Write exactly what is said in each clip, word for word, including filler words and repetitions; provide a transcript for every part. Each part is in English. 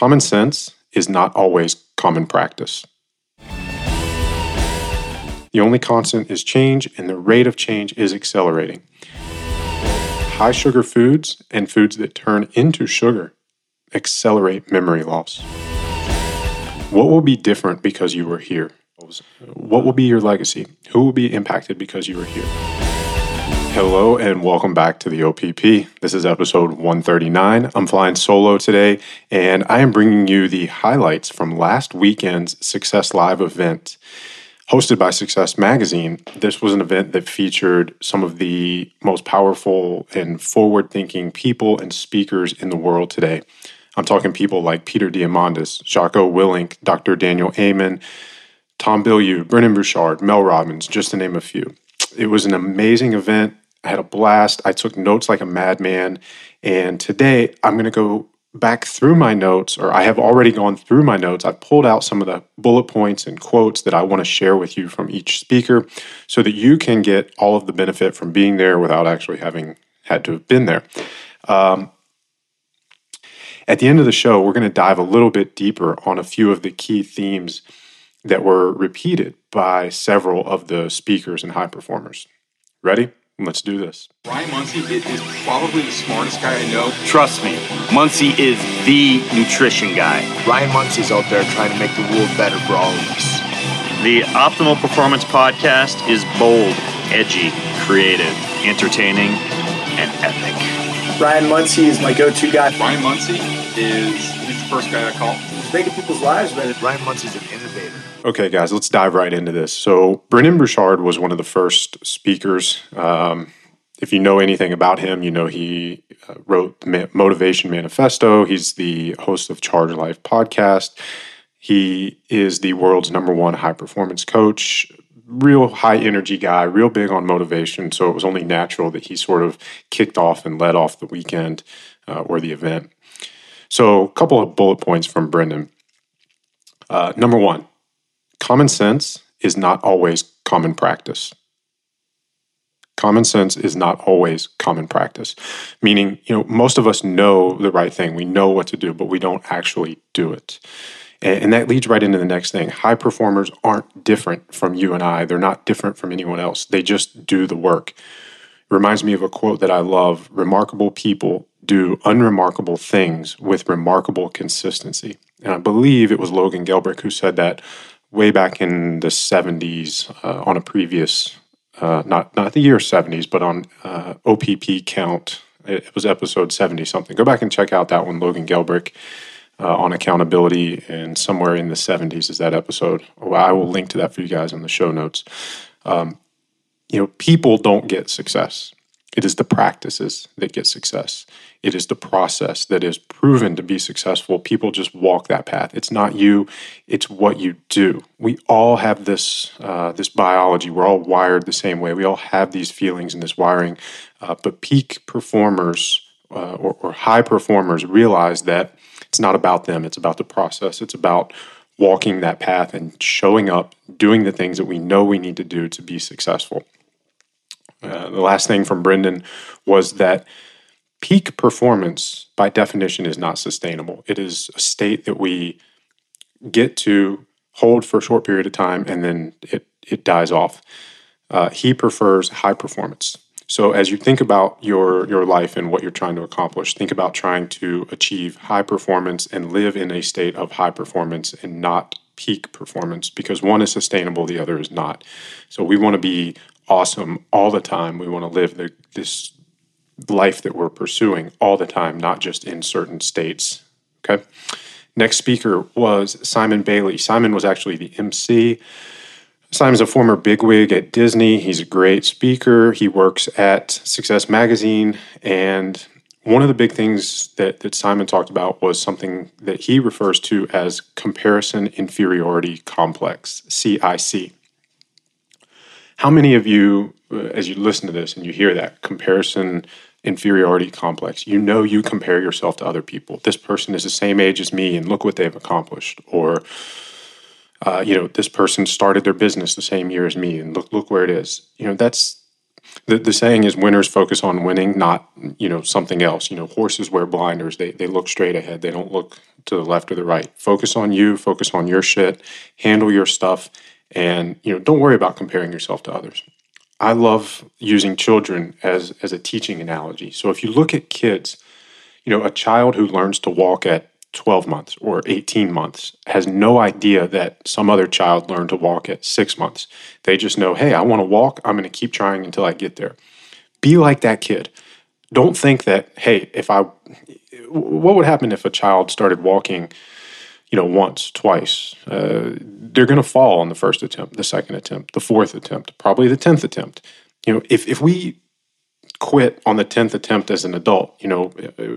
common sense is not always common practice. The only constant is change, and the rate of change is accelerating. High sugar foods and foods that turn into sugar accelerate memory loss. What will be different because you were here? What will be your legacy? Who will be impacted because you were here? Hello and welcome back to the O P P. This is episode one thirty-nine. I'm flying solo today, and I am bringing you the highlights from last weekend's Success Live event. Hosted by Success Magazine, this was an event that featured some of the most powerful and forward-thinking people and speakers in the world today. I'm talking people like Peter Diamandis, Jocko Willink, Doctor Daniel Amen, Tom Bilyeu, Brendon Burchard, Mel Robbins, just to name a few. It was an amazing event. I had a blast. I took notes like a madman. And today I'm going to go back through my notes, or I have already gone through my notes. I've pulled out some of the bullet points and quotes that I want to share with you from each speaker so that you can get all of the benefit from being there without actually having had to have been there. Um, at the end of the show, we're going to dive a little bit deeper on a few of the key themes that were repeated by several of the speakers and high performers. Ready? Let's do this. Brian Muncy is probably the smartest guy I know. Trust me, Muncy is the nutrition guy. Brian Muncy's out there trying to make the world better for all of us. The Optimal Performance Podcast is bold, edgy, creative, entertaining, and epic. Brian Muncy is my go-to guy. Brian Muncy is he's the first guy I call. He's making people's lives better. Brian Muncy's an innovator. Okay, guys, let's dive right into this. So Brendon Burchard was one of the first speakers. Um, if you know anything about him, you know he uh, wrote Ma- Motivation Manifesto. He's the host of Charge Life podcast. He is the world's number one high-performance coach, real high-energy guy, real big on motivation. So it was only natural that he sort of kicked off and led off the weekend uh, or the event. So a couple of bullet points from Brendon. Uh, number one. Common sense is not always common practice. Common sense is not always common practice. Meaning, you know, most of us know the right thing. We know what to do, but we don't actually do it. And, and that leads right into the next thing. High performers aren't different from you and I. They're not different from anyone else. They just do the work. It reminds me of a quote that I love. Remarkable people do unremarkable things with remarkable consistency. And I believe it was Logan Gelbrich who said that way back in the seventies uh, on a previous, uh, not not the year seventies, but on uh, O P P count. It was episode seventy-something. Go back and check out that one, Logan Gelbrich, uh, on accountability, and somewhere in the seventies is that episode. I will link to that for you guys in the show notes. Um, you know, people don't get success. It is the practices that get success. It is the process that is proven to be successful. People just walk that path. It's not you. It's what you do. We all have this uh, this biology. We're all wired the same way. We all have these feelings and this wiring. Uh, but peak performers uh, or, or high performers realize that it's not about them. It's about the process. It's about walking that path and showing up, doing the things that we know we need to do to be successful. Uh, the last thing from Brendon was that peak performance, by definition, is not sustainable. It is a state that we get to hold for a short period of time, and then it, it dies off. Uh, he prefers high performance. So as you think about your, your life and what you're trying to accomplish, think about trying to achieve high performance and live in a state of high performance and not peak performance, because one is sustainable, the other is not. So we want to be awesome all the time. We want to live the, this life that we're pursuing all the time, not just in certain states. Okay. Next speaker was Simon Bailey. Simon was actually the M C. Simon's a former bigwig at Disney. He's a great speaker. He works at Success Magazine. And one of the big things that, that Simon talked about was something that he refers to as Comparison Inferiority Complex, C I C. How many of you, as you listen to this and you hear that comparison inferiority complex, you know you compare yourself to other people. This person is the same age as me and look what they've accomplished. Or, uh, you know, this person started their business the same year as me and look, look where it is. You know, that's The, the saying is winners focus on winning, not, you know, something else. You know, horses wear blinders. They they look straight ahead. They don't look to the left or the right. Focus on you. Focus on your shit. Handle your stuff. And, you know, don't worry about comparing yourself to others. I love using children as, as a teaching analogy. So if you look at kids, you know, a child who learns to walk at twelve months or eighteen months has no idea that some other child learned to walk at six months. They just know, hey, I want to walk. I'm going to keep trying until I get there. Be like that kid. Don't think that, hey, if I, what would happen if a child started walking, you know, once, twice, uh, they're going to fall on the first attempt, the second attempt, the fourth attempt, probably the tenth attempt. You know, if if we quit on the tenth attempt as an adult, you know,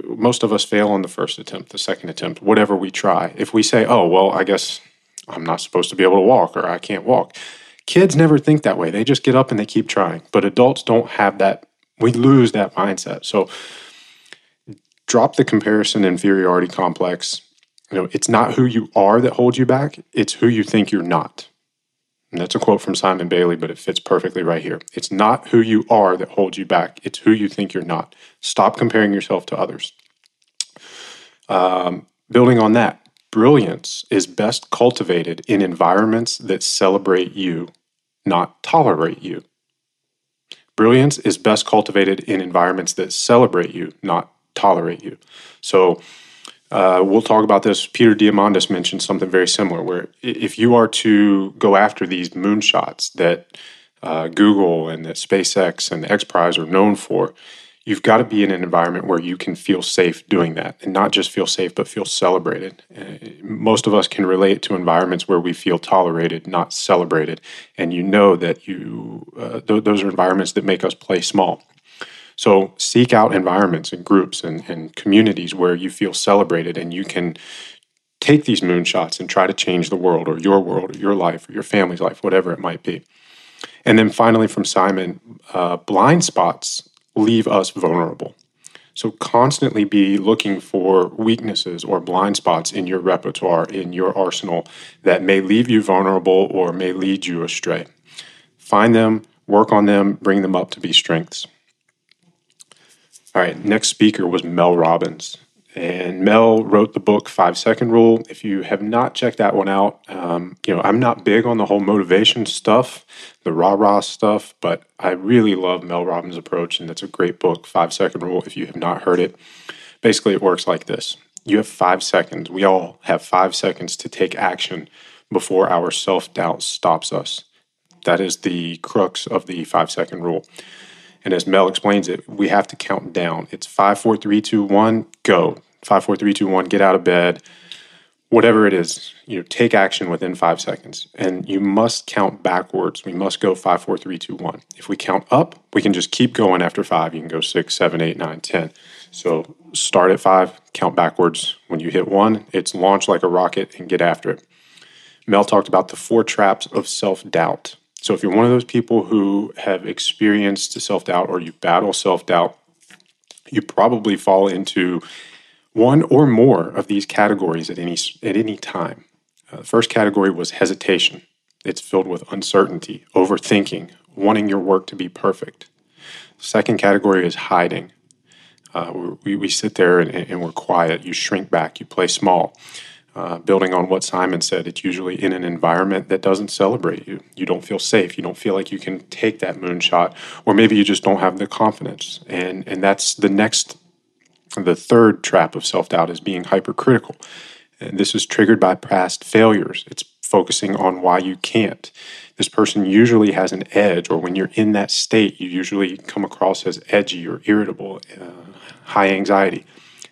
most of us fail on the first attempt, the second attempt, whatever we try. If we say, oh, well, I guess I'm not supposed to be able to walk or I can't walk. Kids never think that way. They just get up and they keep trying. But adults don't have that. We lose that mindset. So drop the comparison inferiority complex. You know, it's not who you are that holds you back. It's who you think you're not. And that's a quote from Simon Bailey, but it fits perfectly right here. It's not who you are that holds you back. It's who you think you're not. Stop comparing yourself to others. Um, building on that, brilliance is best cultivated in environments that celebrate you, not tolerate you. Brilliance is best cultivated in environments that celebrate you, not tolerate you. So, Uh, we'll talk about this. Peter Diamandis mentioned something very similar, where if you are to go after these moonshots that uh, Google and that SpaceX and the XPRIZE are known for, you've got to be in an environment where you can feel safe doing that, and not just feel safe, but feel celebrated. Uh, most of us can relate to environments where we feel tolerated, not celebrated, and you know that you uh, th- those are environments that make us play small. So seek out environments and groups and, and communities where you feel celebrated and you can take these moonshots and try to change the world or your world or your life or your family's life, whatever it might be. And then finally from Simon, uh, blind spots leave us vulnerable. So constantly be looking for weaknesses or blind spots in your repertoire, in your arsenal that may leave you vulnerable or may lead you astray. Find them, work on them, bring them up to be strengths. All right, next speaker was Mel Robbins. And Mel wrote the book, Five Second Rule. If you have not checked that one out, um, you know, I'm not big on the whole motivation stuff, the rah-rah stuff, but I really love Mel Robbins' approach, and that's a great book, Five Second Rule, if you have not heard it. Basically, it works like this. You have five seconds. We all have five seconds to take action before our self-doubt stops us. That is the crux of the Five Second Rule. And as Mel explains it, we have to count down. It's five, four, three, two, one, go. Five, four, three, two, one, get out of bed. Whatever it is, you know, take action within five seconds. And you must count backwards. We must go five, four, three, two, one. If we count up, we can just keep going after five. You can go six, seven, eight, nine, ten. So start at five, count backwards. When you hit one, it's launch like a rocket and get after it. Mel talked about the four traps of self-doubt. So if you're one of those people who have experienced self-doubt or you battle self-doubt, you probably fall into one or more of these categories at any at any time. Uh, the first category was hesitation. It's filled with uncertainty, overthinking, wanting your work to be perfect. Second category is hiding. Uh, we, we sit there and, and we're quiet. You shrink back. You play small. Uh, building on what Simon said, it's usually in an environment that doesn't celebrate you. You don't feel safe. You don't feel like you can take that moonshot, or maybe you just don't have the confidence. And and that's the next, the third trap of self-doubt is being hypercritical. And this is triggered by past failures. It's focusing on why you can't. This person usually has an edge, or when you're in that state, you usually come across as edgy or irritable, uh, high anxiety.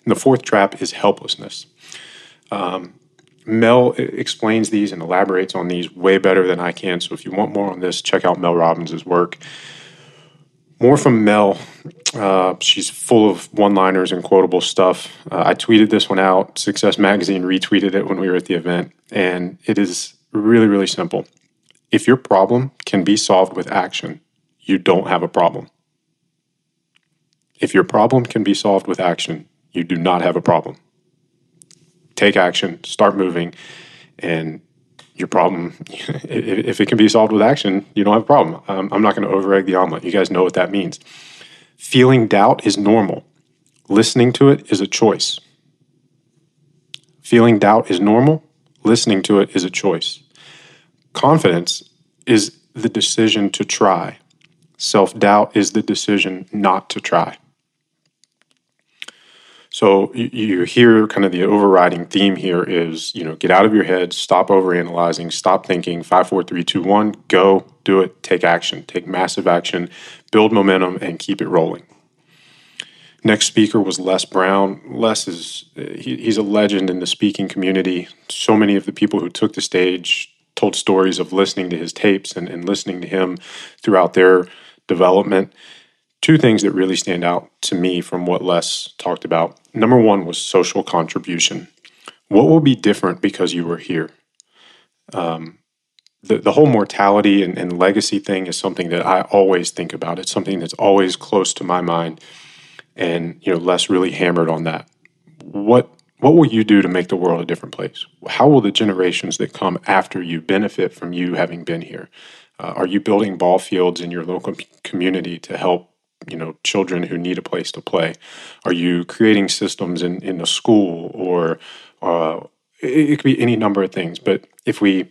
And the fourth trap is helplessness. Um, Mel explains these and elaborates on these way better than I can. So if you want more on this, check out Mel Robbins' work. More from Mel. Uh, she's full of one-liners and quotable stuff. Uh, I tweeted this one out. Success Magazine retweeted it when we were at the event. And it is really, really simple. If your problem can be solved with action, you don't have a problem. If your problem can be solved with action, you do not have a problem. Take action, start moving, and your problem, if it can be solved with action, you don't have a problem. Um, I'm not going to over egg the omelet. You guys know what that means. Feeling doubt is normal. Listening to it is a choice. Feeling doubt is normal. Listening to it is a choice. Confidence is the decision to try. Self-doubt is the decision not to try. So you hear kind of the overriding theme here is, you know, get out of your head, stop overanalyzing, stop thinking, five, four, three, two, one, go, do it, take action, take massive action, build momentum, and keep it rolling. Next speaker was Les Brown. Les is, he, he's a legend in the speaking community. So many of the people who took the stage told stories of listening to his tapes and, and listening to him throughout their development. Two things that really stand out to me from what Les talked about. Number one was social contribution. What will be different because you were here? Um, the, the whole mortality and, and legacy thing is something that I always think about. It's something that's always close to my mind. And you know, Les really hammered on that. What, what will you do to make the world a different place? How will the generations that come after you benefit from you having been here? Uh, are you building ball fields in your local community to help you know, children who need a place to play? Are you creating systems in, in a school or uh, it, it could be any number of things. But if we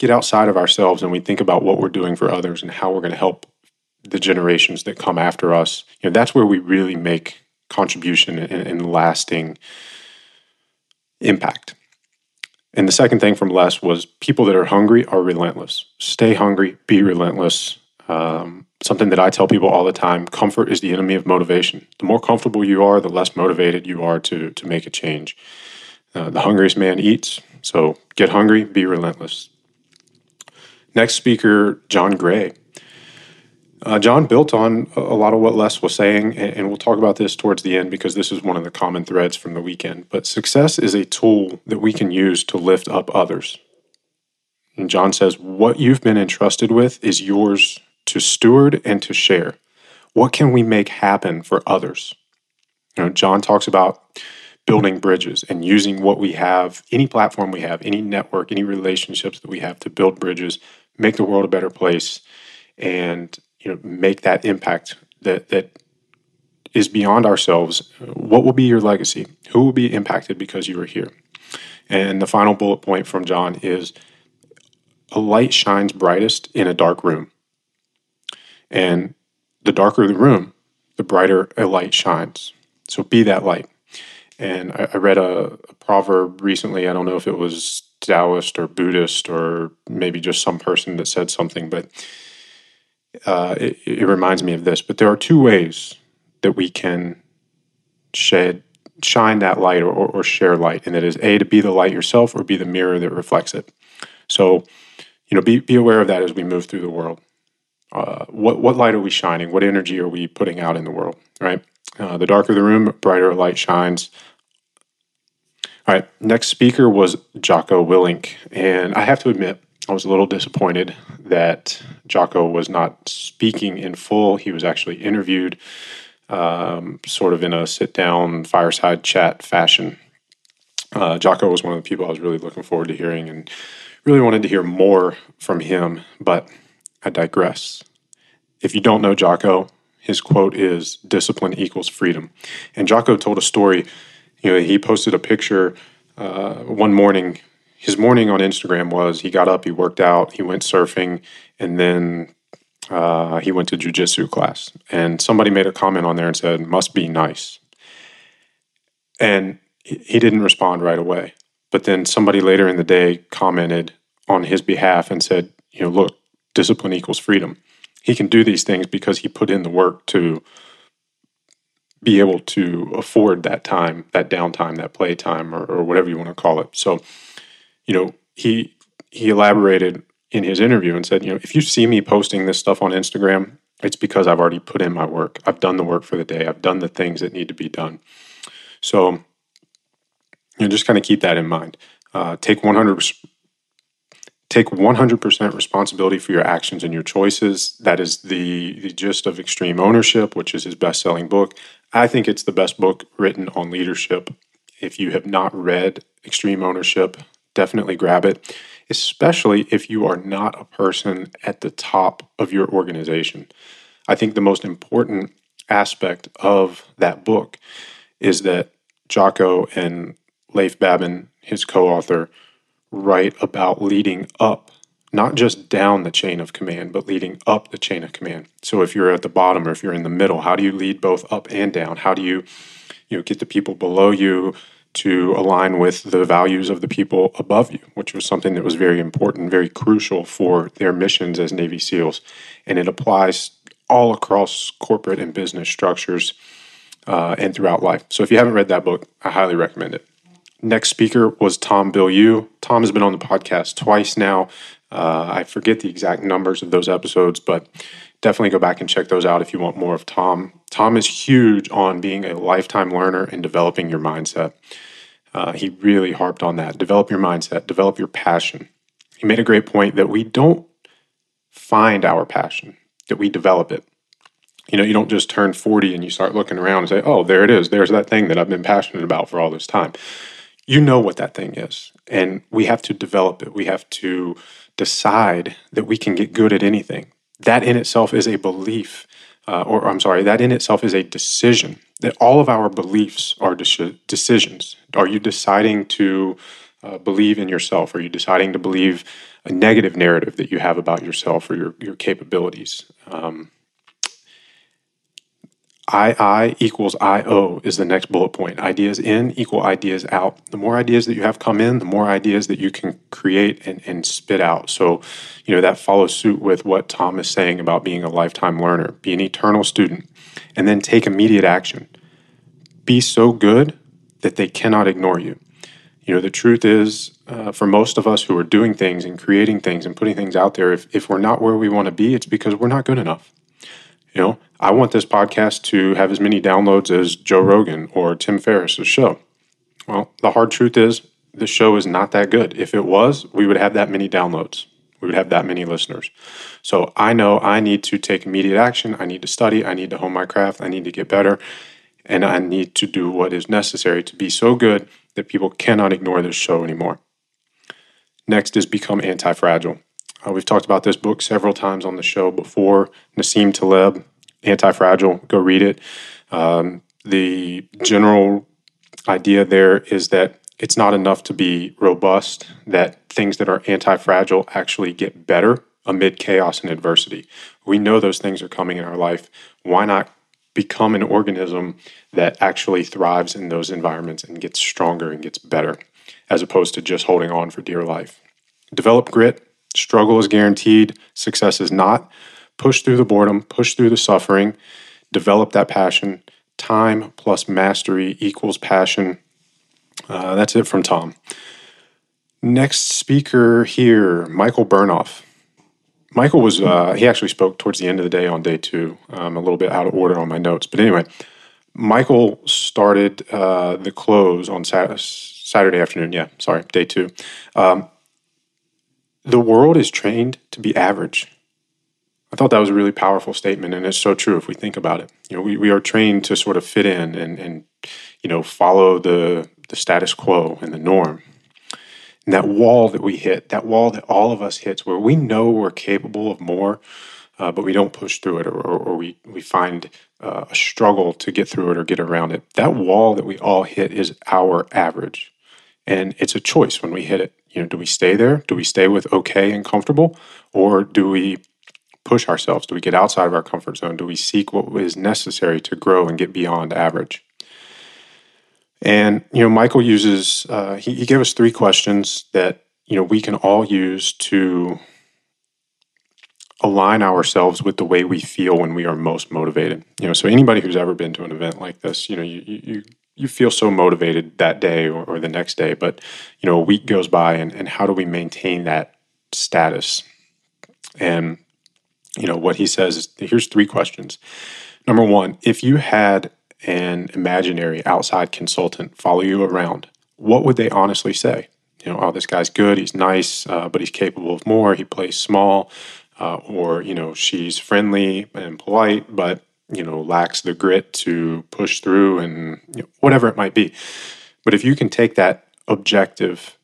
get outside of ourselves and we think about what we're doing for others and how we're going to help the generations that come after us, you know, that's where we really make contribution and, and lasting impact. And the second thing from Les was people that are hungry are relentless. Stay hungry, be relentless. Um, something that I tell people all the time, comfort is the enemy of motivation. The more comfortable you are, the less motivated you are to, to make a change. Uh, the hungriest man eats, so get hungry, be relentless. Next speaker, John Gray. Uh, John built on a lot of what Les was saying, and, and we'll talk about this towards the end because this is one of the common threads from the weekend. But success is a tool that we can use to lift up others. And John says, what you've been entrusted with is yours to steward and to share. What can we make happen for others? You know, John talks about building bridges and using what we have, any platform we have, any network, any relationships that we have to build bridges, make the world a better place, and you know, make that impact that that is beyond ourselves. What will be your legacy? Who will be impacted because you were here? And the final bullet point from John is a light shines brightest in a dark room. And the darker the room, the brighter a light shines. So be that light. And I, I read a, a proverb recently. I don't know if it was Taoist or Buddhist or maybe just some person that said something, but uh, it, it reminds me of this. But there are two ways that we can shed, shine that light or, or share light. And that is A, to be the light yourself, or be the mirror that reflects it. So, you know, be, be aware of that as we move through the world. Uh, what what light are we shining? What energy are we putting out in the world, right? Uh, the darker the room, brighter a light shines. All right, next speaker was Jocko Willink. And I have to admit, I was a little disappointed that Jocko was not speaking in full. He was actually interviewed um, sort of in a sit-down, fireside chat fashion. Uh, Jocko was one of the people I was really looking forward to hearing and really wanted to hear more from him, but I digress. If you don't know Jocko, his quote is, discipline equals freedom. And Jocko told a story. You know, he posted a picture uh, one morning. His morning on Instagram was he got up, he worked out, he went surfing, and then uh, he went to jujitsu class. And somebody made a comment on there and said, must be nice. And he didn't respond right away. But then somebody later in the day commented on his behalf and said, you know, look, discipline equals freedom. He can do these things because he put in the work to be able to afford that time, that downtime, that play time, or, or whatever you want to call it. So, you know, he he elaborated in his interview and said, you know, if you see me posting this stuff on Instagram, it's because I've already put in my work. I've done the work for the day. I've done the things that need to be done. So, you know, just kind of keep that in mind. Uh, take one hundred percent. Take one hundred percent responsibility for your actions and your choices. That is the, the gist of Extreme Ownership, which is his best-selling book. I think it's the best book written on leadership. If you have not read Extreme Ownership, definitely grab it. especially if you are not a person at the top of your organization. I think the most important aspect of that book is that Jocko and Leif Babin, his co-author, write about leading up, not just down the chain of command, but leading up the chain of command. So if you're at the bottom or if you're in the middle, how do you lead both up and down? How do you, you know, get the people below you to align with the values of the people above you, which was something that was very important, very crucial for their missions as Navy SEALs. And it applies all across corporate and business structures uh, and throughout life. So if you haven't read that book, I highly recommend it. Next speaker was Tom Bilyeu. Tom has been on the podcast twice now. Uh, I forget the exact numbers of those episodes, but definitely go back and check those out if you want more of Tom. Tom is huge on being a lifetime learner and developing your mindset. Uh, he really harped on that. Develop your mindset, develop your passion. He made a great point that we don't find our passion, that we develop it. You know, you don't just turn forty and you start looking around and say, oh, there it is. There's that thing that I've been passionate about for all this time. You know what that thing is, and we have to develop it. We have to decide that we can get good at anything. That in itself is a belief, uh, or I'm sorry, that in itself is a decision, that all of our beliefs are de- decisions. Are you deciding to uh, believe in yourself? Are you deciding to believe a negative narrative that you have about yourself or your, your capabilities? Um, I I equals I O is the next bullet point. Ideas in equal ideas out. The more ideas that you have come in, the more ideas that you can create and, and spit out. So, you know, that follows suit with what Tom is saying about being a lifetime learner. Be an eternal student, and then take immediate action. Be so good that they cannot ignore you. You know, the truth is, uh, for most of us who are doing things and creating things and putting things out there, if, if we're not where we want to be, it's because we're not good enough. You know, I want this podcast to have as many downloads as Joe Rogan or Tim Ferriss's show. Well, the hard truth is the show is not that good. If it was, we would have that many downloads. We would have that many listeners. So I know I need to take immediate action. I need to study. I need to hone my craft. I need to get better. And I need to do what is necessary to be so good that people cannot ignore this show anymore. Next is Become Anti-Fragile. Uh, we've talked about this book several times on the show before. Nassim Taleb, Anti-Fragile, go read it. Um, the general idea there is that it's not enough to be robust, that things that are anti-fragile actually get better amid chaos and adversity. We know those things are coming in our life. Why not become an organism that actually thrives in those environments and gets stronger and gets better, as opposed to just holding on for dear life? Develop grit. Struggle is guaranteed. Success is not. Push through the boredom. Push through the suffering. Develop that passion. Time plus mastery equals passion. Uh, that's it from Tom. Next speaker here, Michael Bernoff. Michael was, uh, he actually spoke towards the end of the day on day two. I'm a little bit out of order on my notes. But anyway, Michael started uh, the close on Saturday, Saturday afternoon. Yeah, sorry, day two. Um, The world is trained to be average. I thought that was a really powerful statement, and it's so true if we think about it. You know, we, we are trained to sort of fit in and, and you know, follow the, the status quo and the norm. And that wall that we hit, that wall that all of us hits where we know we're capable of more, uh, but we don't push through it or, or, or we, we find uh, a struggle to get through it or get around it. That wall that we all hit is our average, and it's a choice when we hit it. You know, do we stay there? Do we stay with okay and comfortable? Or do we push ourselves? Do we get outside of our comfort zone? Do we seek what is necessary to grow and get beyond average? And, you know, Michael uses, uh, he, he gave us three questions that, you know, we can all use to align ourselves with the way we feel when we are most motivated. You know, so anybody who's ever been to an event like this, you know, you, you, you You feel so motivated that day or, or the next day, but, you know, a week goes by and, and how do we maintain that status? And, you know, what he says is, here's three questions. Number one, if you had an imaginary outside consultant follow you around, what would they honestly say? You know, oh, this guy's good, he's nice, uh, but he's capable of more, he plays small, uh, or, you know, she's friendly and polite, but you know, lacks the grit to push through and you know, whatever it might be. But if you can take that objective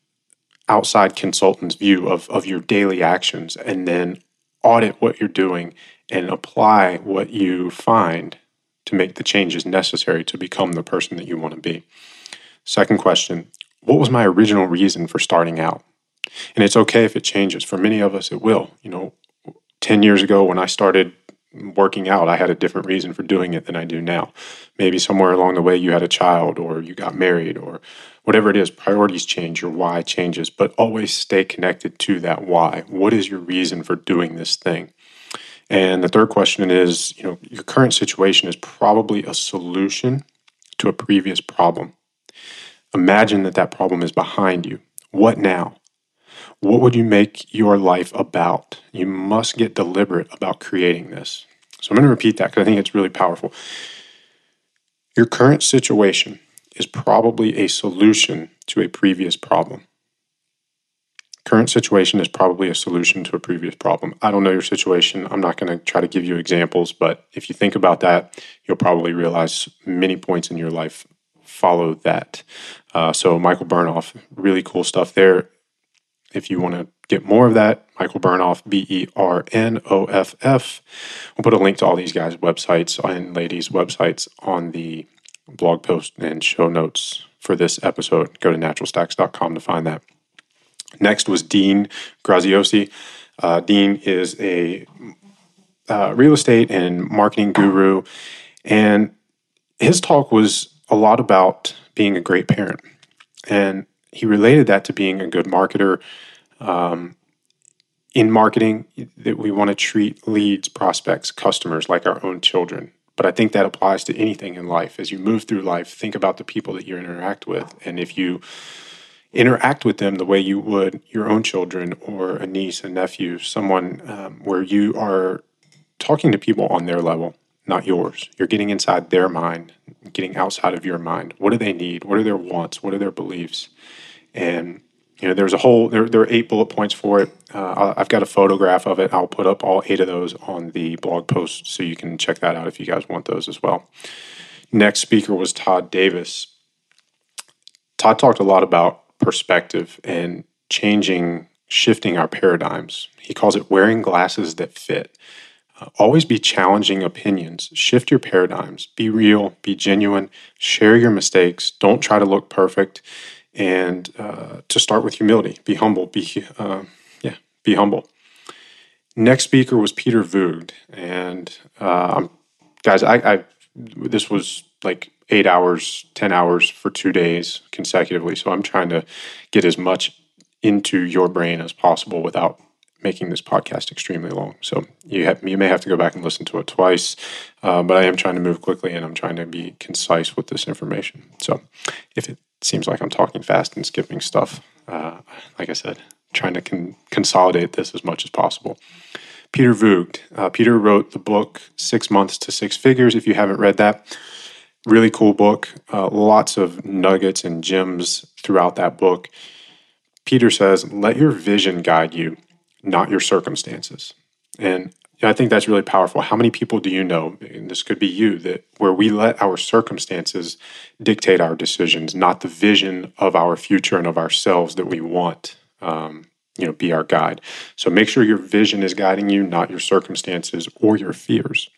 outside consultant's view of, of your daily actions, and then audit what you're doing and apply what you find to make the changes necessary to become the person that you want to be. Second question, what was my original reason for starting out? And it's okay if it changes. For many of us, it will. You know, ten years ago when I started working out, I had a different reason for doing it than I do now. Maybe somewhere along the way you had a child or you got married or whatever it is, priorities change, your why changes, but always stay connected to that why. What is your reason for doing this thing? And the third question is, you know, your current situation is probably a solution to a previous problem. Imagine that that problem is behind you. What now? What would you make your life about? You must get deliberate about creating this. So I'm going to repeat that because I think it's really powerful. Your current situation is probably a solution to a previous problem. Current situation is probably a solution to a previous problem. I don't know your situation. I'm not going to try to give you examples, but if you think about that, you'll probably realize many points in your life follow that. Uh, so Michael Bernoff, really cool stuff there. If you want to get more of that, Michael Bernoff, B E R N O F F. We'll put a link to all these guys' websites and ladies' websites on the blog post and show notes for this episode. Go to natural stacks dot com to find that. Next was Dean Graziosi. Uh, Dean is a uh, real estate and marketing guru, and his talk was a lot about being a great parent. And he related that to being a good marketer. Um, in marketing, that we want to treat leads, prospects, customers like our own children. But I think that applies to anything in life. As you move through life, think about the people that you interact with. And if you interact with them the way you would your own children or a niece, a nephew, someone um, where you are talking to people on their level, not yours. You're getting inside their mind, getting outside of your mind. What do they need? What are their wants? What are their beliefs? And, you know, there's a whole, there, there are eight bullet points for it. Uh, I've got a photograph of it. I'll put up all eight of those on the blog post so you can check that out if you guys want those as well. Next speaker was Todd Davis. Todd talked a lot about perspective and changing, shifting our paradigms. He calls it wearing glasses that fit. Uh, always be challenging opinions. Shift your paradigms. Be real. Be genuine. Share your mistakes. Don't try to look perfect. And uh, to start with humility. Be humble. Be uh, yeah. Be humble. Next speaker was Peter Voogd, and uh, guys, I, I this was like eight hours, ten hours for two days consecutively. So I'm trying to get as much into your brain as possible without making this podcast extremely long. So you have, you may have to go back and listen to it twice, uh, but I am trying to move quickly and I'm trying to be concise with this information. So if it seems like I'm talking fast and skipping stuff, uh, like I said, trying to con- consolidate this as much as possible. Peter Voogd. Uh, Peter wrote the book Six Months to Six Figures, if you haven't read that. Really cool book. Uh, lots of nuggets and gems throughout that book. Peter says, let your vision guide you, not your circumstances. And I think that's really powerful. How many people do you know, and this could be you, that where we let our circumstances dictate our decisions, not the vision of our future and of ourselves that we want, um, you know, be our guide. So make sure your vision is guiding you, not your circumstances or your fears.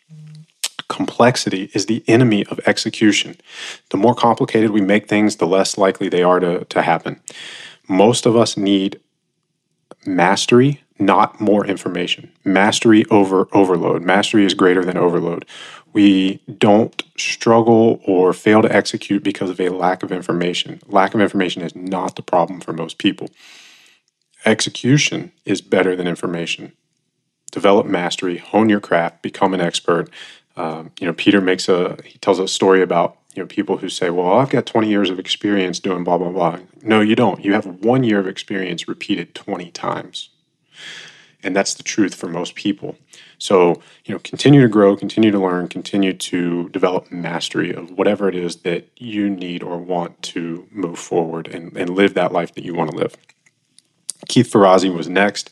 Complexity is the enemy of execution. The more complicated we make things, the less likely they are to, to happen. Most of us need mastery, not more information. Mastery over overload. Mastery is greater than overload. We don't struggle or fail to execute because of a lack of information. Lack of information is not the problem for most people. Execution is better than information. Develop mastery, hone your craft, become an expert. Um, you know, Peter makes a, he tells a story about, you know, people who say, well, I've got twenty years of experience doing blah, blah, blah. No, you don't. You have one year of experience repeated twenty times. And that's the truth for most people. So, you know, continue to grow, continue to learn, continue to develop mastery of whatever it is that you need or want to move forward and, and live that life that you want to live. Keith Ferrazzi was next.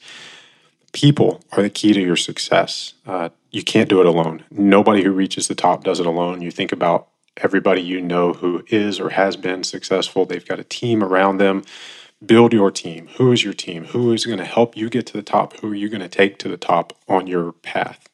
People are the key to your success. Uh, you can't do it alone. Nobody who reaches the top does it alone. You think about everybody you know who is or has been successful. They've got a team around them. Build your team. Who is your team? Who is going to help you get to the top? Who are you going to take to the top on your path?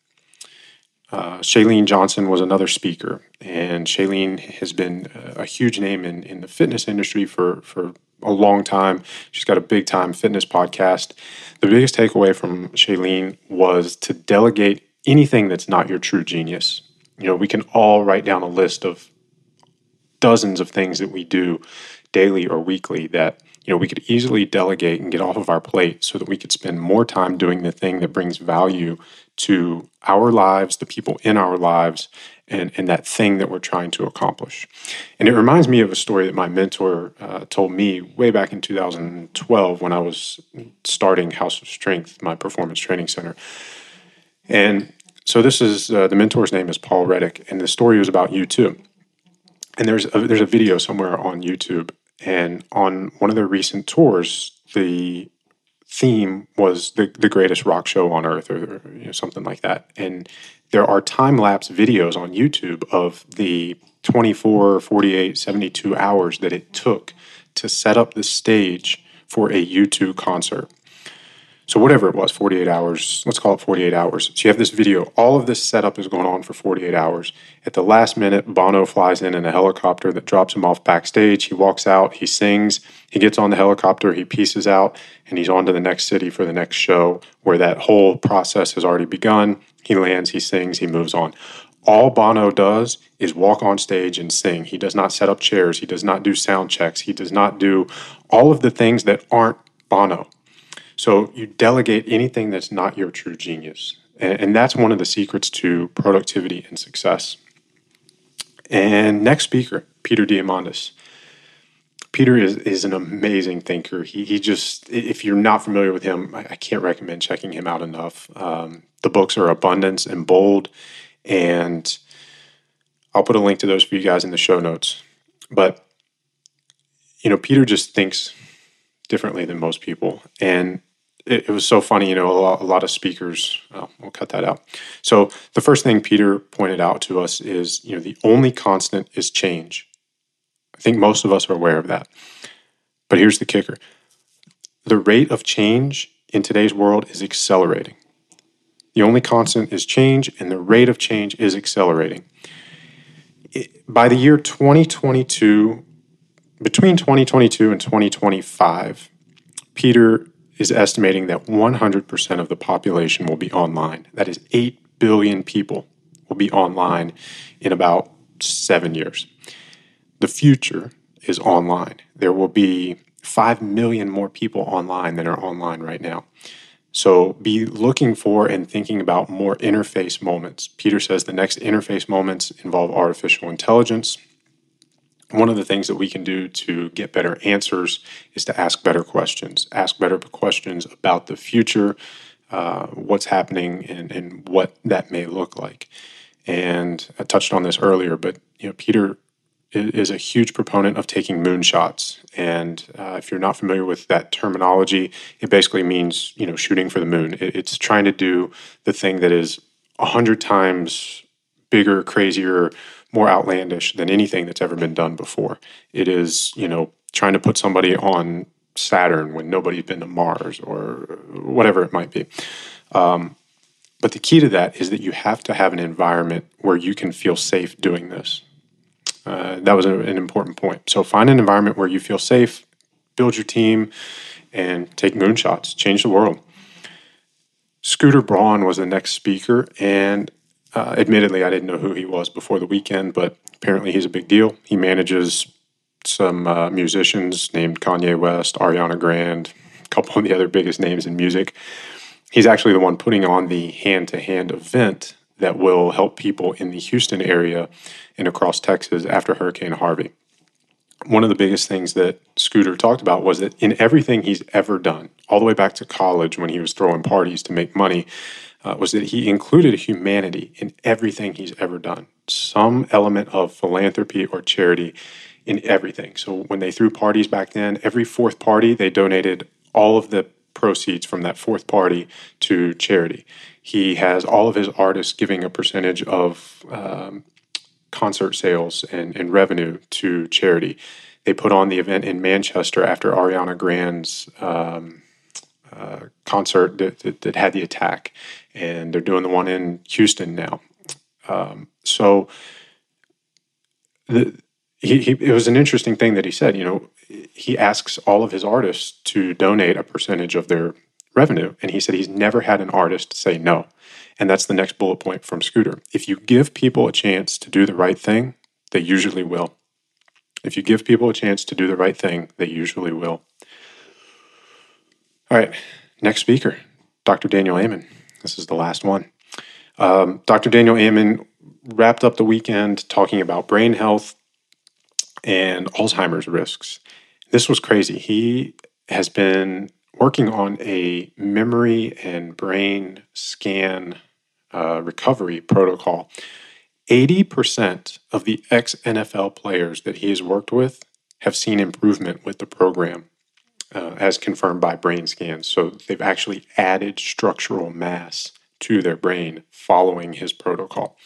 Uh, Shailene Johnson was another speaker, and Shailene has been a huge name in, in the fitness industry for, for a long time. She's got a big-time fitness podcast. The biggest takeaway from Shailene was to delegate anything that's not your true genius. You know, we can all write down a list of dozens of things that we do daily or weekly that, you know, we could easily delegate and get off of our plate so that we could spend more time doing the thing that brings value to our lives, the people in our lives, and, and that thing that we're trying to accomplish. And it reminds me of a story that my mentor uh, told me way back in two thousand twelve when I was starting House of Strength, my performance training center. And so this is, uh, the mentor's name is Paul Reddick, and the story was about you too. And there's a, there's a video somewhere on YouTube, and on one of their recent tours, the theme was the, the greatest rock show on earth, or, or you know, something like that. And there are time-lapse videos on YouTube of the twenty-four, forty-eight, seventy-two hours that it took to set up the stage for a U two concert. So whatever it was, forty-eight hours, let's call it forty-eight hours. So you have this video. All of this setup is going on for forty-eight hours. At the last minute, Bono flies in in a helicopter that drops him off backstage. He walks out, he sings, he gets on the helicopter, he pieces out, and he's on to the next city for the next show where that whole process has already begun. He lands, he sings, he moves on. All Bono does is walk on stage and sing. He does not set up chairs. He does not do sound checks. He does not do all of the things that aren't Bono. So you delegate anything that's not your true genius. And, and that's one of the secrets to productivity and success. And next speaker, Peter Diamandis. Peter is, is an amazing thinker. He, he just, if you're not familiar with him, I, I can't recommend checking him out enough. Um, the books are Abundance and Bold. And I'll put a link to those for you guys in the show notes. But, you know, Peter just thinks differently than most people. And it, it was so funny, you know, a lot, a lot of speakers, oh, we'll cut that out. So the first thing Peter pointed out to us is, you know, the only constant is change. I think most of us are aware of that. But here's the kicker. The rate of change in today's world is accelerating. The only constant is change, and the rate of change is accelerating. It, by the year twenty twenty-two, between twenty twenty-two and twenty twenty-five, Peter is estimating that one hundred percent of the population will be online. That is eight billion people will be online in about seven years. The future is online. There will be five million more people online than are online right now. So be looking for and thinking about more interface moments. Peter says the next interface moments involve artificial intelligence. One of the things that we can do to get better answers is to ask better questions, ask better questions about the future, uh, what's happening, and, and what that may look like. And I touched on this earlier, but you know, Peter is a huge proponent of taking moonshots. And uh, if you're not familiar with that terminology, it basically means, you know, shooting for the moon. It's trying to do the thing that is a hundred times bigger, crazier, more outlandish than anything that's ever been done before. It is, you know, trying to put somebody on Saturn when nobody's been to Mars or whatever it might be. Um, but the key to that is that you have to have an environment where you can feel safe doing this. Uh, that was a, an important point. So find an environment where you feel safe, build your team, and take moonshots, change the world. Scooter Braun was the next speaker, and Uh, admittedly, I didn't know who he was before the weekend, but apparently he's a big deal. He manages some uh, musicians named Kanye West, Ariana Grande, a couple of the other biggest names in music. He's actually the one putting on the hand-to-hand event that will help people in the Houston area and across Texas after Hurricane Harvey. One of the biggest things that Scooter talked about was that in everything he's ever done, all the way back to college when he was throwing parties to make money, Uh, was that he included humanity in everything he's ever done, some element of philanthropy or charity in everything. So when they threw parties back then, every fourth party, they donated all of the proceeds from that fourth party to charity. He has all of his artists giving a percentage of um, concert sales and, and revenue to charity. they put on the event in Manchester after Ariana Grande's um, uh, concert that, that, that had the attack, and they're doing the one in Houston now. Um, so the, he, he, it was an interesting thing that he said. You know, he asks all of his artists to donate a percentage of their revenue, and he said he's never had an artist say no. And that's the next bullet point from Scooter. If you give people a chance to do the right thing, they usually will. If you give people a chance to do the right thing, they usually will. All right, next speaker, Doctor Daniel Amen. This is the last one. Um, Doctor Daniel Amen wrapped up the weekend talking about brain health and Alzheimer's risks. This was crazy. He has been working on a memory and brain scan uh, recovery protocol. eighty percent of the ex-N F L players that he has worked with have seen improvement with the program, uh, as confirmed by brain scans. So they've actually added structural mass to their brain following his protocol.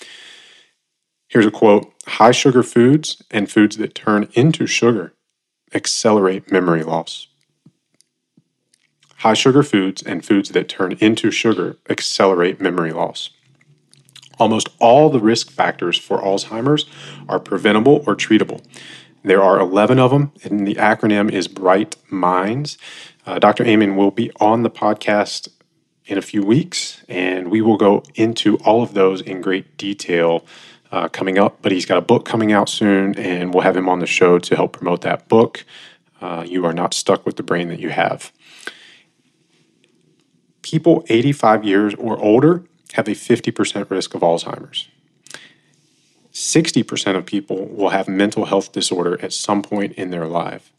Here's a quote: "High sugar foods and foods that turn into sugar accelerate memory loss." High sugar foods and foods that turn into sugar accelerate memory loss. Almost all the risk factors for Alzheimer's are preventable or treatable. There are eleven of them, and the acronym is Bright Minds. Uh, Doctor Amen will be on the podcast in a few weeks, and we will go into all of those in great detail uh, coming up. But he's got a book coming out soon, and we'll have him on the show to help promote that book. Uh, you are not stuck with the brain that you have. People eighty-five years or older have a fifty percent risk of Alzheimer's. sixty percent of people will have mental health disorder at some point in their life.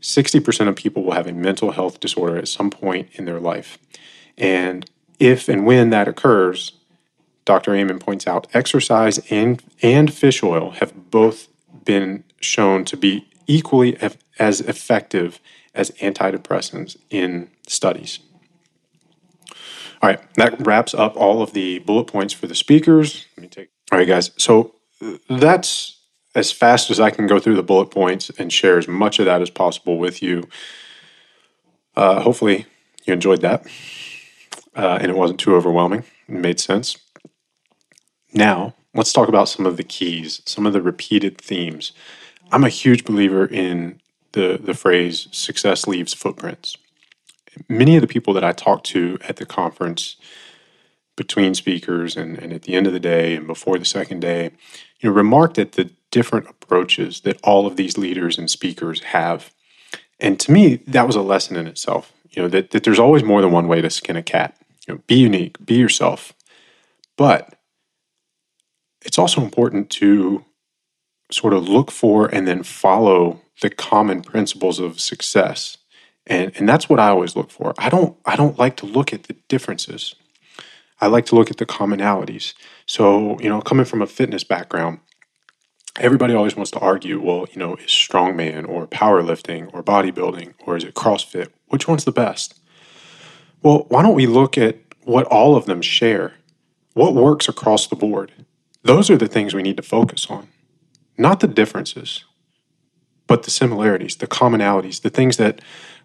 sixty percent of people will have a mental health disorder at some point in their life. And if and when that occurs, Doctor Amen points out exercise and, and fish oil have both been shown to be equally as effective as antidepressants in studies. All right, that wraps up all of the bullet points for the speakers. Let me take. All right, guys. So that's as fast as I can go through the bullet points and share as much of that as possible with you. Uh, hopefully, you enjoyed that, uh, and it wasn't too overwhelming. It made sense. Now, let's talk about some of the keys, some of the repeated themes. I'm a huge believer in the the phrase "success leaves footprints." Many of the people that I talked to at the conference, between speakers and, and at the end of the day and before the second day, you know, remarked at the different approaches that all of these leaders and speakers have. And to me, that was a lesson in itself, you know, that, that there's always more than one way to skin a cat. You know, be unique, be yourself. But it's also important to sort of look for and then follow the common principles of success. And, and that's what I always look for. I don't I don't like to look at the differences. I like to look at the commonalities. So, you know, coming from a fitness background, everybody always wants to argue, well, you know, is strongman or powerlifting or bodybuilding or is it CrossFit? Which one's the best? Well, why don't we look at what all of them share? What works across the board? Those are the things we need to focus on, not the differences, but the similarities, the commonalities, the things that,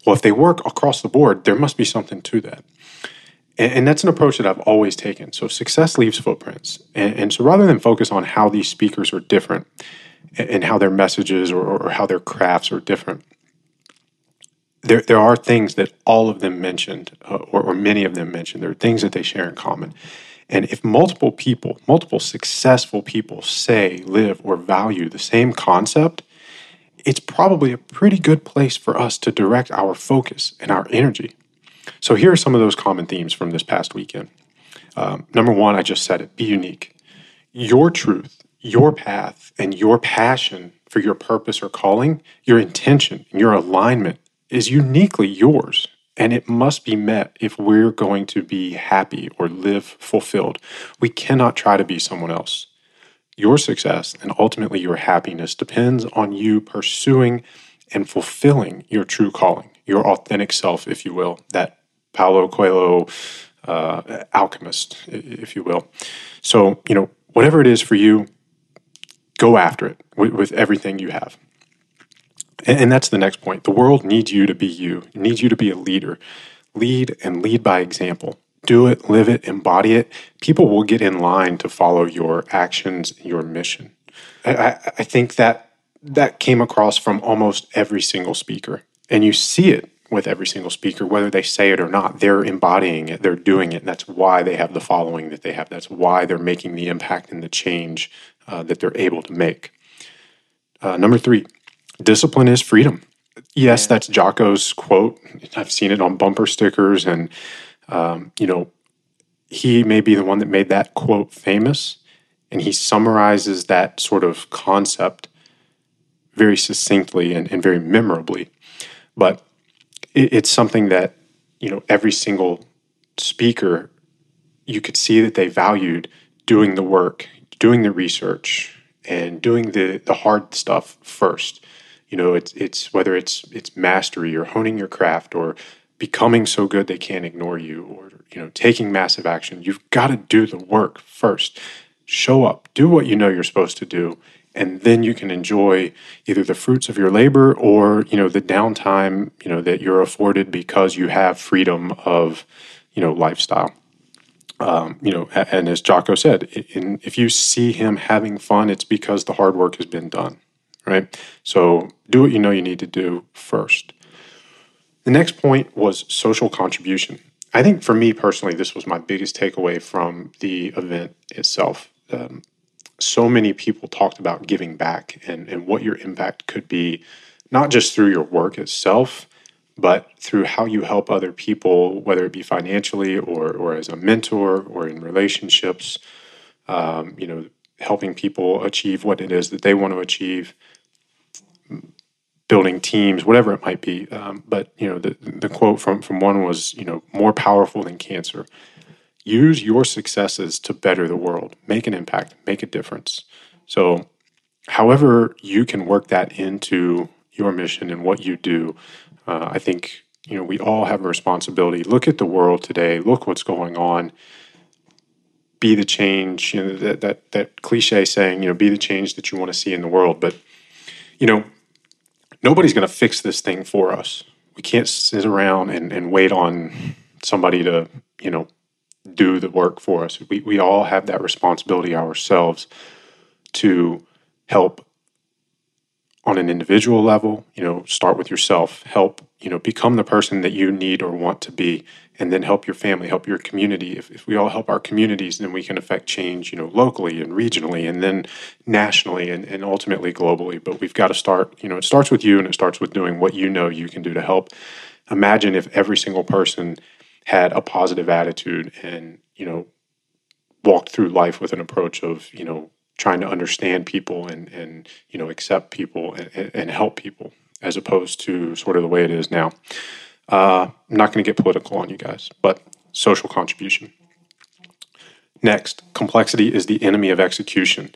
well, if they work across the board, there must be something to that. And, and that's an approach that I've always taken. So success leaves footprints. And, and so rather than focus on how these speakers are different and, and how their messages or, or how their crafts are different, there, there are things that all of them mentioned uh, or, or many of them mentioned. There are things that they share in common. And if multiple people, multiple successful people say, live, or value the same concept, it's probably a pretty good place for us to direct our focus and our energy. So here are some of those common themes from this past weekend. Um, number one, I just said it, be unique. Your truth, your path, and your passion for your purpose or calling, your intention, and your alignment is uniquely yours, and it must be met if we're going to be happy or live fulfilled. We cannot try to be someone else. Your success and ultimately your happiness depends on you pursuing and fulfilling your true calling, your authentic self, if you will, that Paulo Coelho uh, alchemist, if you will. So, you know, whatever it is for you, go after it with, with everything you have. And, and that's the next point. The world needs you to be you. It needs you to be a leader. Lead and lead by example. Do it, live it, embody it. People will get in line to follow your actions, your mission. I, I think that that came across from almost every single speaker. And you see it with every single speaker, whether they say it or not. They're embodying it. They're doing it. And that's why they have the following that they have. That's why they're making the impact and the change uh, that they're able to make. Uh, number three, discipline is freedom. Yes, that's Jocko's quote. I've seen it on bumper stickers. And, um, you know, he may be the one that made that quote famous. And he summarizes that sort of concept very succinctly and, and very memorably. But it, it's something that, you know, every single speaker, you could see that they valued doing the work, doing the research, and doing the, the hard stuff first. You know, it's it's whether it's it's mastery or honing your craft or becoming so good they can't ignore you or, you know, taking massive action. You've got to do the work first. Show up, do what you know you're supposed to do, and then you can enjoy either the fruits of your labor or, you know, the downtime, you know, that you're afforded because you have freedom of, you know, lifestyle. Um, you know, and as Jocko said, in, if you see him having fun, it's because the hard work has been done, right? So do what you know you need to do first. The next point was social contribution. I think for me personally, this was my biggest takeaway from the event itself. Um, so many people talked about giving back and, and what your impact could be, not just through your work itself, but through how you help other people, whether it be financially or, or as a mentor or in relationships, um, you know, helping people achieve what it is that they want to achieve, building teams, whatever it might be. Um, but, you know, the, the quote from, from one was, you know, more powerful than cancer. Use your successes to better the world. Make an impact. Make a difference. So however you can work that into your mission and what you do, uh, I think, you know, we all have a responsibility. Look at the world today. Look what's going on. Be the change, you know, that, that, that cliche saying, you know, be the change that you want to see in the world. But, you know, nobody's going to fix this thing for us. We can't sit around and, and wait on somebody to, you know, do the work for us. We we all have that responsibility ourselves to help on an individual level, you know, start with yourself, help, you know, become the person that you need or want to be, and then help your family, help your community. If, if we all help our communities, then we can affect change, you know, locally and regionally and then nationally and, and ultimately globally. But we've got to start, you know, it starts with you and it starts with doing what you know you can do to help. Imagine if every single person had a positive attitude and, you know, walked through life with an approach of, you know, trying to understand people and, and you know, accept people and, and help people as opposed to sort of the way it is now. Uh, I'm not going to get political on you guys, but social contribution. Next, complexity is the enemy of execution.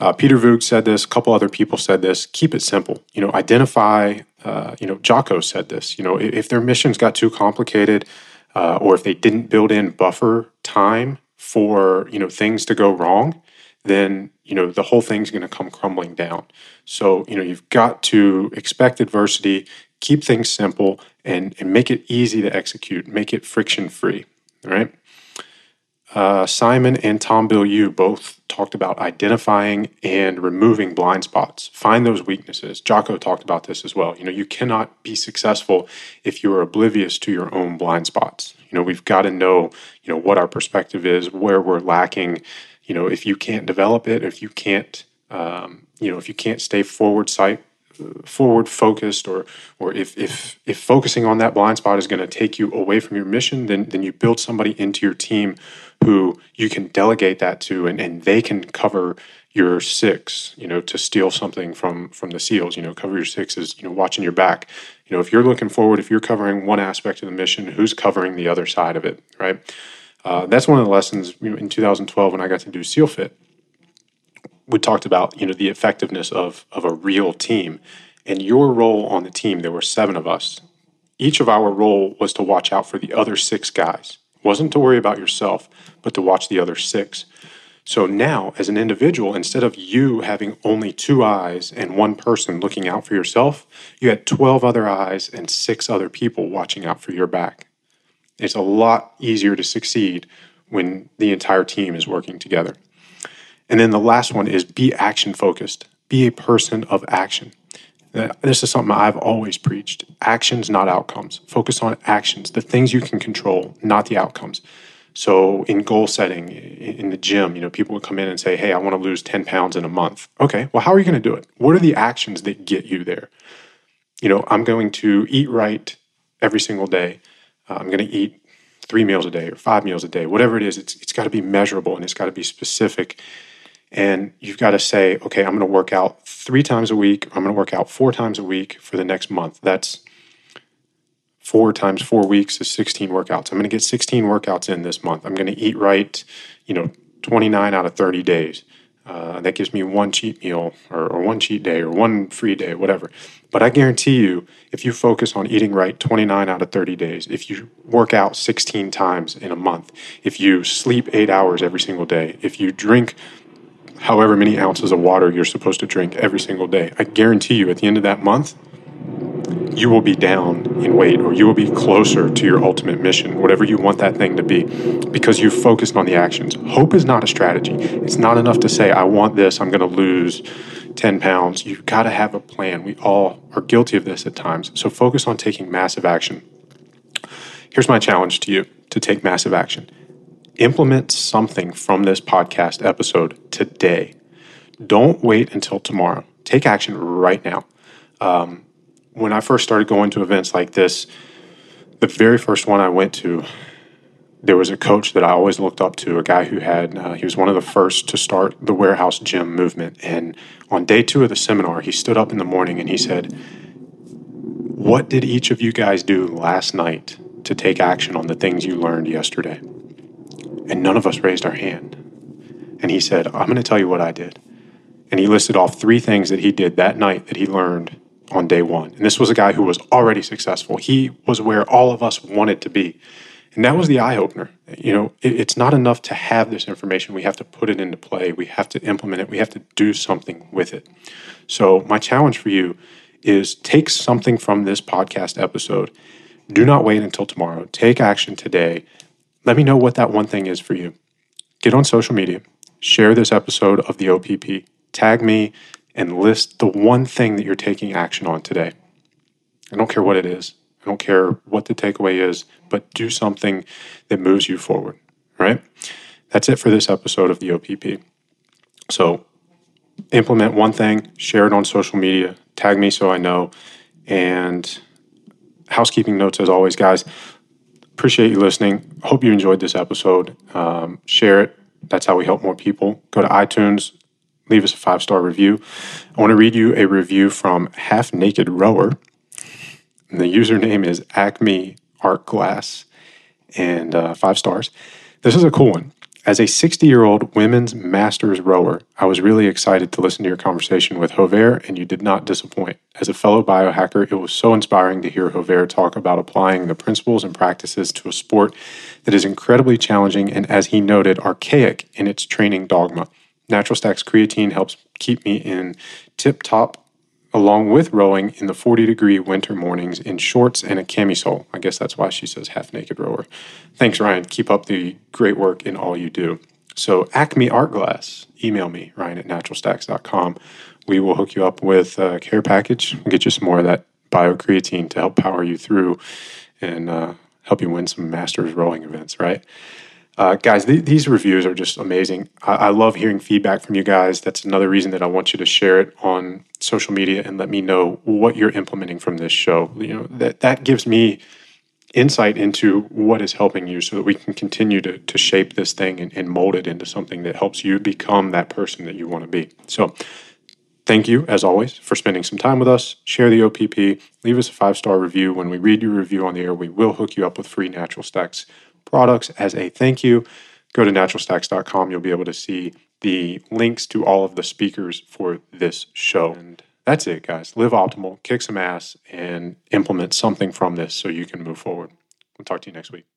Uh, Peter Voogd said this. A couple other people said this. Keep it simple. You know, identify, uh, you know, Jocko said this. You know, if, if their missions got too complicated uh, or if they didn't build in buffer time for, you know, things to go wrong, then, you know, the whole thing's going to come crumbling down. So, you know, you've got to expect adversity, keep things simple, and, and make it easy to execute, make it friction-free, all right? Uh, Simon and Tom Bilyeu both talked about identifying and removing blind spots. Find those weaknesses. Jocko talked about this as well. You know, you cannot be successful if you are oblivious to your own blind spots. You know, we've got to know, you know, what our perspective is, where we're lacking. You know, if you can't develop it, if you can't, um, you know, if you can't stay forward sight, forward focused, or or if if if focusing on that blind spot is going to take you away from your mission, then then you build somebody into your team who you can delegate that to, and, and they can cover your six. You know, to steal something from from the SEALs. You know, cover your six is, you know, watching your back. You know, if you're looking forward, if you're covering one aspect of the mission, who's covering the other side of it, right? Uh, that's one of the lessons, you know, in two thousand twelve when I got to do SEAL Fit. We talked about, you know, the effectiveness of of a real team and your role on the team. There were seven of us. Each of our role was to watch out for the other six guys. It wasn't to worry about yourself, but to watch the other six. So now, as an individual, instead of you having only two eyes and one person looking out for yourself, you had twelve other eyes and six other people watching out for your back. It's a lot easier to succeed when the entire team is working together. And then the last one is be action-focused. Be a person of action. This is something I've always preached. Actions, not outcomes. Focus on actions, the things you can control, not the outcomes. So in goal setting, in the gym, you know, people would come in and say, hey, I want to lose ten pounds in a month. Okay, well, how are you going to do it? What are the actions that get you there? You know, I'm going to eat right every single day. Uh, I'm going to eat three meals a day or five meals a day, whatever it is. It's, it's got to be measurable and it's got to be specific. And you've got to say, okay, I'm going to work out three times a week. I'm going to work out four times a week for the next month. That's Four times four weeks is sixteen workouts. I'm going to get sixteen workouts in this month. I'm going to eat right, you know, twenty-nine out of thirty days. Uh, that gives me one cheat meal or, or one cheat day or one free day, whatever. But I guarantee you, if you focus on eating right twenty-nine out of thirty days, if you work out sixteen times in a month, if you sleep eight hours every single day, if you drink however many ounces of water you're supposed to drink every single day, I guarantee you at the end of that month, you will be down in weight, or you will be closer to your ultimate mission, whatever you want that thing to be, because you focused on the actions. Hope is not a strategy. It's not enough to say, I want this, I'm going to lose ten pounds. You've got to have a plan. We all are guilty of this at times. So focus on taking massive action. Here's my challenge to you to take massive action. Implement something from this podcast episode today. Don't wait until tomorrow. Take action right now. Um, When I first started going to events like this, the very first one I went to, there was a coach that I always looked up to, a guy who had, uh, he was one of the first to start the warehouse gym movement. And on day two of the seminar, he stood up in the morning and he said, what did each of you guys do last night to take action on the things you learned yesterday? And none of us raised our hand. And he said, I'm going to tell you what I did. And he listed off three things that he did that night that he learned on day one. And this was a guy who was already successful. He was where all of us wanted to be. And that was the eye-opener. You know, it, it's not enough to have this information. We have to put it into play. We have to implement it. We have to do something with it. So my challenge for you is take something from this podcast episode. Do not wait until tomorrow. Take action today. Let me know what that one thing is for you. Get on social media. Share this episode of the O P P. Tag me. And list the one thing that you're taking action on today. I don't care what it is. I don't care what the takeaway is, but do something that moves you forward, right? That's it for this episode of the O P P. So implement one thing, share it on social media, tag me so I know. And housekeeping notes as always, guys. Appreciate you listening. Hope you enjoyed this episode. Um, share it. That's how we help more people. Go to iTunes. Leave us a five-star review. I want to read you a review from Half Naked Rower. And the username is Acme Art Glass, and uh, five stars. This is a cool one. As a sixty-year-old women's masters rower, I was really excited to listen to your conversation with Hovair, and you did not disappoint. As a fellow biohacker, it was so inspiring to hear Hovair talk about applying the principles and practices to a sport that is incredibly challenging and, as he noted, archaic in its training dogma. Natural Stacks creatine helps keep me in tip-top, along with rowing in the forty-degree winter mornings in shorts and a camisole. I guess that's why she says half-naked rower. Thanks, Ryan. Keep up the great work in all you do. So Acme Art Glass, email me, Ryan at natural stacks dot com. We will hook you up with a care package and get you some more of that bio-creatine to help power you through and uh, help you win some masters rowing events, right? Uh, guys, th- these reviews are just amazing. I-, I love hearing feedback from you guys. That's another reason that I want you to share it on social media and let me know what you're implementing from this show. You know, that that gives me insight into what is helping you so that we can continue to, to shape this thing and, and mold it into something that helps you become that person that you want to be. So thank you, as always, for spending some time with us. Share the O P P. Leave us a five-star review. When we read your review on the air, we will hook you up with free Natural Stacks products as a thank you. Go to natural stacks dot com. You'll be able to see the links to all of the speakers for this show. And that's it, guys. Live optimal, kick some ass, and implement something from this so you can move forward. We'll talk to you next week.